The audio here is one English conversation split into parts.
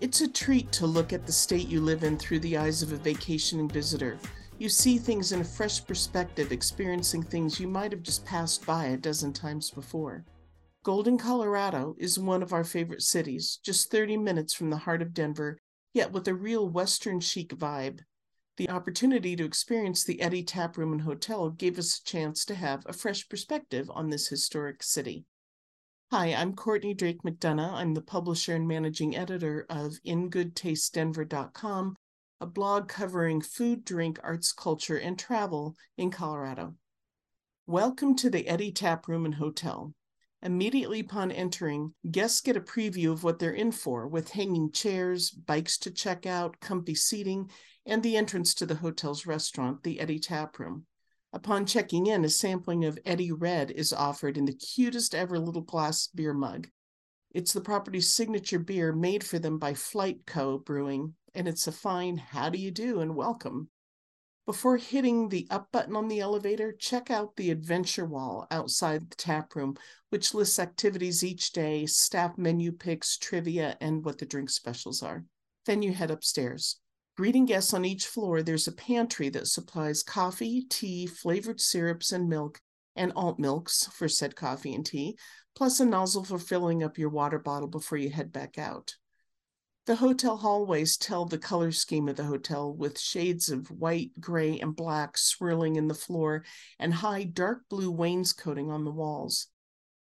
It's a treat to look at the state you live in through the eyes of a vacationing visitor. You see things in a fresh perspective, experiencing things you might have just passed by a dozen times before. Golden, Colorado is one of our favorite cities, just 30 minutes from the heart of Denver, yet with a real Western chic vibe. The opportunity to experience the Eddy Taproom and Hotel gave us a chance to have a fresh perspective on this historic city. Hi, I'm Courtney Drake-McDonough. I'm the publisher and managing editor of InGoodTasteDenver.com, a blog covering food, drink, arts, culture, and travel in Colorado. Welcome to the Eddy Taproom and Hotel. Immediately upon entering, guests get a preview of what they're in for, with hanging chairs, bikes to check out, comfy seating, and the entrance to the hotel's restaurant, the Eddy Taproom. Upon checking in, a sampling of Eddy Red is offered in the cutest ever little glass beer mug. It's the property's signature beer, made for them by Flight Co. Brewing, and it's a fine "how do you do" and welcome. Before hitting the up button on the elevator, check out the adventure wall outside the tap room, which lists activities each day, staff menu picks, trivia, and what the drink specials are. Then you head upstairs. Greeting guests on each floor, there's a pantry that supplies coffee, tea, flavored syrups, and milk, and alt milks for said coffee and tea, plus a nozzle for filling up your water bottle before you head back out. The hotel hallways tell the color scheme of the hotel, with shades of white, gray, and black swirling in the floor and high dark blue wainscoting on the walls.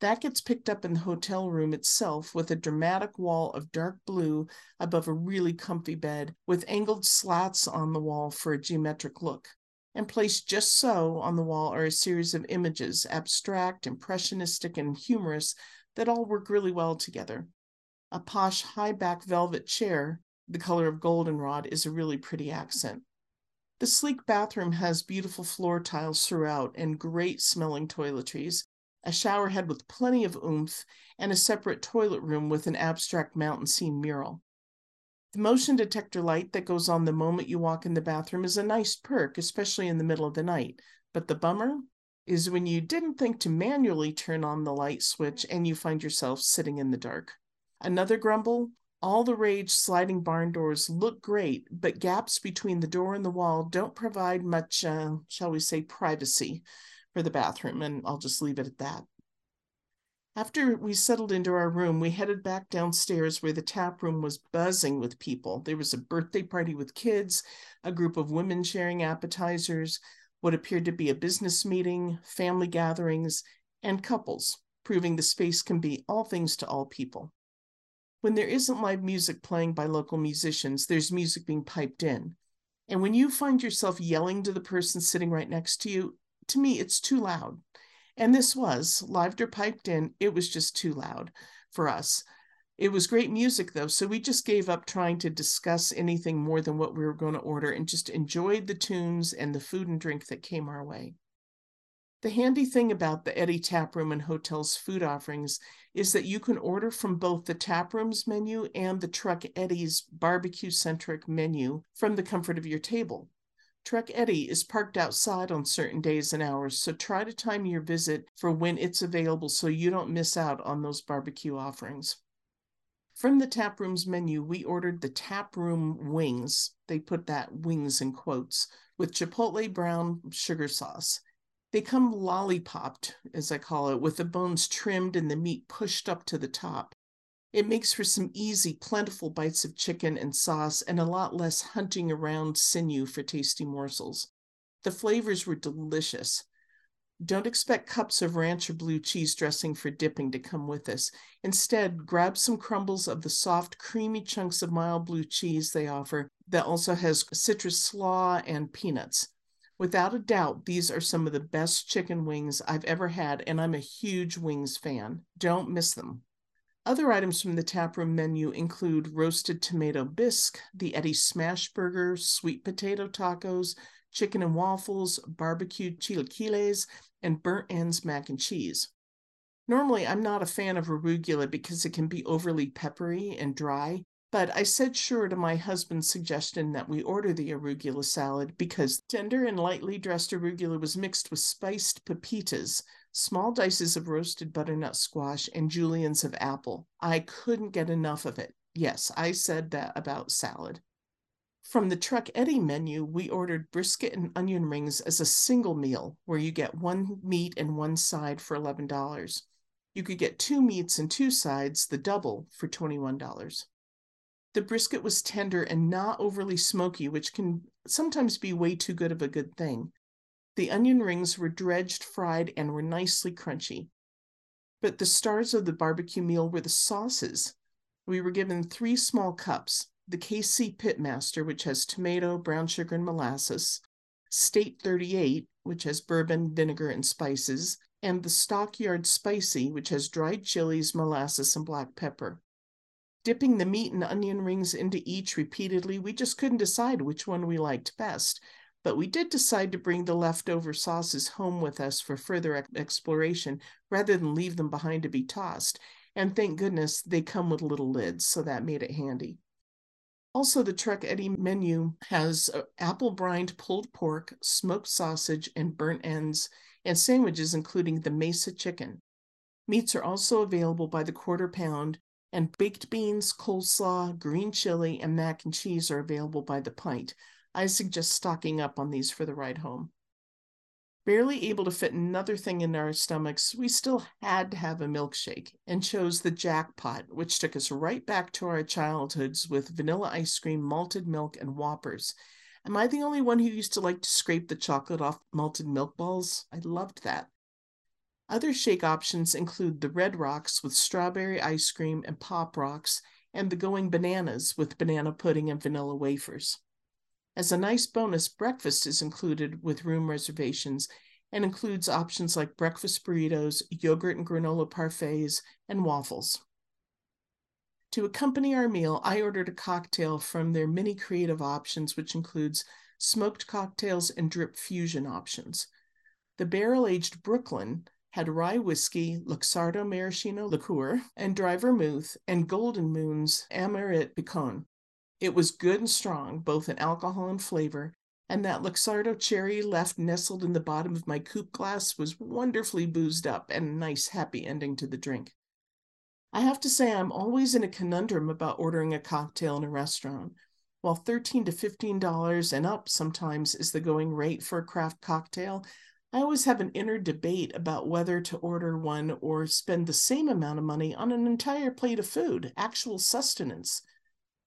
That gets picked up in the hotel room itself, with a dramatic wall of dark blue above a really comfy bed, with angled slats on the wall for a geometric look. And placed just so on the wall are a series of images, abstract, impressionistic, and humorous, that all work really well together. A posh high-back velvet chair, the color of goldenrod, is a really pretty accent. The sleek bathroom has beautiful floor tiles throughout and great-smelling toiletries, a shower head with plenty of oomph, and a separate toilet room with an abstract mountain scene mural. The motion detector light that goes on the moment you walk in the bathroom is a nice perk, especially in the middle of the night, but the bummer is when you didn't think to manually turn on the light switch and you find yourself sitting in the dark. Another grumble: all the rage sliding barn doors look great, but gaps between the door and the wall don't provide much, shall we say, privacy for the bathroom, and I'll just leave it at that. After we settled into our room, we headed back downstairs, where the tap room was buzzing with people. There was a birthday party with kids, a group of women sharing appetizers, what appeared to be a business meeting, family gatherings, and couples, proving the space can be all things to all people. When there isn't live music playing by local musicians, there's music being piped in. And when you find yourself yelling to the person sitting right next to you, to me, it's too loud. And this was, live or piped in, it was just too loud for us. It was great music, though, so we just gave up trying to discuss anything more than what we were going to order and just enjoyed the tunes and the food and drink that came our way. The handy thing about the Eddy Taproom and Hotel's food offerings is that you can order from both the Taproom's menu and the Truck Eddy's barbecue-centric menu from the comfort of your table. Truck Eddy is parked outside on certain days and hours, so try to time your visit for when it's available so you don't miss out on those barbecue offerings. From the Taproom's menu, we ordered the Taproom Wings, they put that "wings" in quotes, with chipotle brown sugar sauce. They come lollipopped, as I call it, with the bones trimmed and the meat pushed up to the top. It makes for some easy, plentiful bites of chicken and sauce, and a lot less hunting around sinew for tasty morsels. The flavors were delicious. Don't expect cups of ranch or blue cheese dressing for dipping to come with this. Instead, grab some crumbles of the soft, creamy chunks of mild blue cheese they offer that also has citrus slaw and peanuts. Without a doubt, these are some of the best chicken wings I've ever had, and I'm a huge wings fan. Don't miss them. Other items from the taproom menu include roasted tomato bisque, the Eddy Smash Burger, sweet potato tacos, chicken and waffles, barbecued chilaquiles, and burnt ends mac and cheese. Normally, I'm not a fan of arugula because it can be overly peppery and dry, but I said sure to my husband's suggestion that we order the arugula salad, because tender and lightly dressed arugula was mixed with spiced pepitas, small dices of roasted butternut squash, and juliennes of apple. I couldn't get enough of it. Yes, I said that about salad. From the Truck Eddy menu, we ordered brisket and onion rings as a single meal, where you get one meat and one side for $11. You could get two meats and two sides, the double, for $21. The brisket was tender and not overly smoky, which can sometimes be way too good of a good thing. The onion rings were dredged, fried, and were nicely crunchy. But the stars of the barbecue meal were the sauces. We were given 3 small cups: the KC Pitmaster, which has tomato, brown sugar, and molasses, State 38, which has bourbon, vinegar, and spices, and the Stockyard Spicy, which has dried chilies, molasses, and black pepper. Dipping the meat and onion rings into each repeatedly, we just couldn't decide which one we liked best, but we did decide to bring the leftover sauces home with us for further exploration rather than leave them behind to be tossed, and thank goodness they come with little lids, so that made it handy. Also, the Truck Eddy menu has apple brined pulled pork, smoked sausage, and burnt ends, and sandwiches including the mesa chicken. Meats are also available by the quarter pound, and baked beans, coleslaw, green chili, and mac and cheese are available by the pint. I suggest stocking up on these for the ride home. Barely able to fit another thing in our stomachs, we still had to have a milkshake and chose the Jackpot, which took us right back to our childhoods with vanilla ice cream, malted milk, and Whoppers. Am I the only one who used to like to scrape the chocolate off malted milk balls? I loved that. Other shake options include the Red Rocks with strawberry ice cream and Pop Rocks, and the Going Bananas with banana pudding and vanilla wafers. As a nice bonus, breakfast is included with room reservations and includes options like breakfast burritos, yogurt and granola parfaits, and waffles. To accompany our meal, I ordered a cocktail from their many creative options, which includes smoked cocktails and drip fusion options. The barrel-aged Brooklyn had rye whiskey, Luxardo maraschino liqueur, and dry vermouth, and Golden Moon's amaret pecan. It was good and strong, both in alcohol and flavor, and that Luxardo cherry left nestled in the bottom of my coupe glass was wonderfully boozed up, and a nice happy ending to the drink. I have to say I'm always in a conundrum about ordering a cocktail in a restaurant. While $13 to $15 and up sometimes is the going rate for a craft cocktail, I always have an inner debate about whether to order one or spend the same amount of money on an entire plate of food, actual sustenance.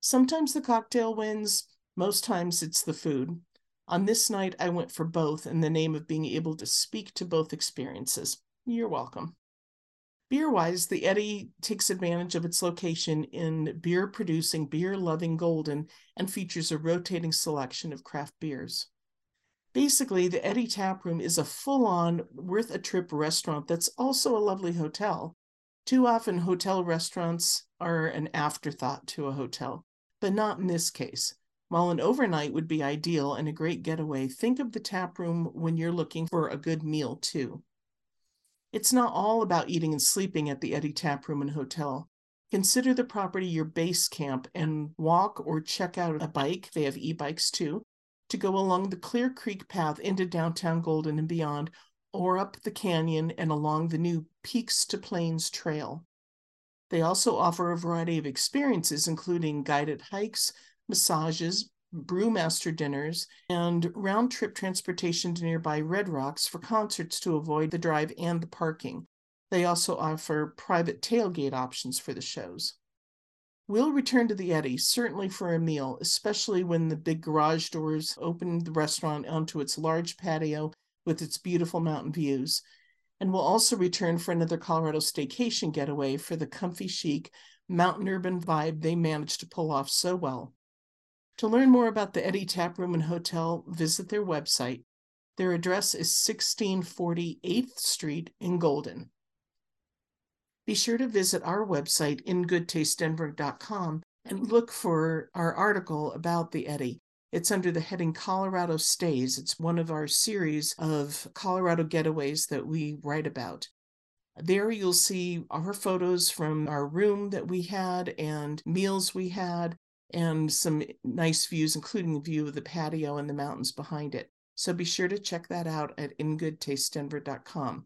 Sometimes the cocktail wins, most times it's the food. On this night, I went for both in the name of being able to speak to both experiences. You're welcome. Beer-wise, the Eddy takes advantage of its location in beer-producing, beer-loving Golden and features a rotating selection of craft beers. Basically, the Eddy Taproom is a full-on, worth-a-trip restaurant that's also a lovely hotel. Too often, hotel restaurants are an afterthought to a hotel, but not in this case. While an overnight would be ideal and a great getaway, think of the tap room when you're looking for a good meal too. It's not all about eating and sleeping at the Eddy Taproom and Hotel. Consider the property your base camp and walk or check out a bike, they have e-bikes too, to go along the Clear Creek path into downtown Golden and beyond, or up the canyon and along the new Peaks to Plains Trail. They also offer a variety of experiences, including guided hikes, massages, brewmaster dinners, and round-trip transportation to nearby Red Rocks for concerts to avoid the drive and the parking. They also offer private tailgate options for the shows. We'll return to the Eddy, certainly for a meal, especially when the big garage doors open the restaurant onto its large patio with its beautiful mountain views. And we'll also return for another Colorado staycation getaway for the comfy chic mountain urban vibe they managed to pull off so well. To learn more about the Eddy Taproom and Hotel, visit their website. Their address is 1640 8th Street in Golden. Be sure to visit our website, InGoodTasteDenver.com, and look for our article about the Eddy. It's under the heading Colorado Stays. It's one of our series of Colorado getaways that we write about. There you'll see our photos from our room that we had and meals we had and some nice views, including the view of the patio and the mountains behind it. So be sure to check that out at InGoodTasteDenver.com.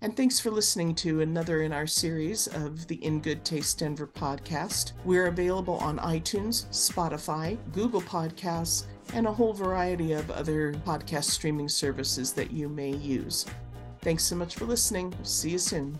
And thanks for listening to another in our series of the In Good Taste Denver podcast. We're available on iTunes, Spotify, Google Podcasts, and a whole variety of other podcast streaming services that you may use. Thanks so much for listening. See you soon.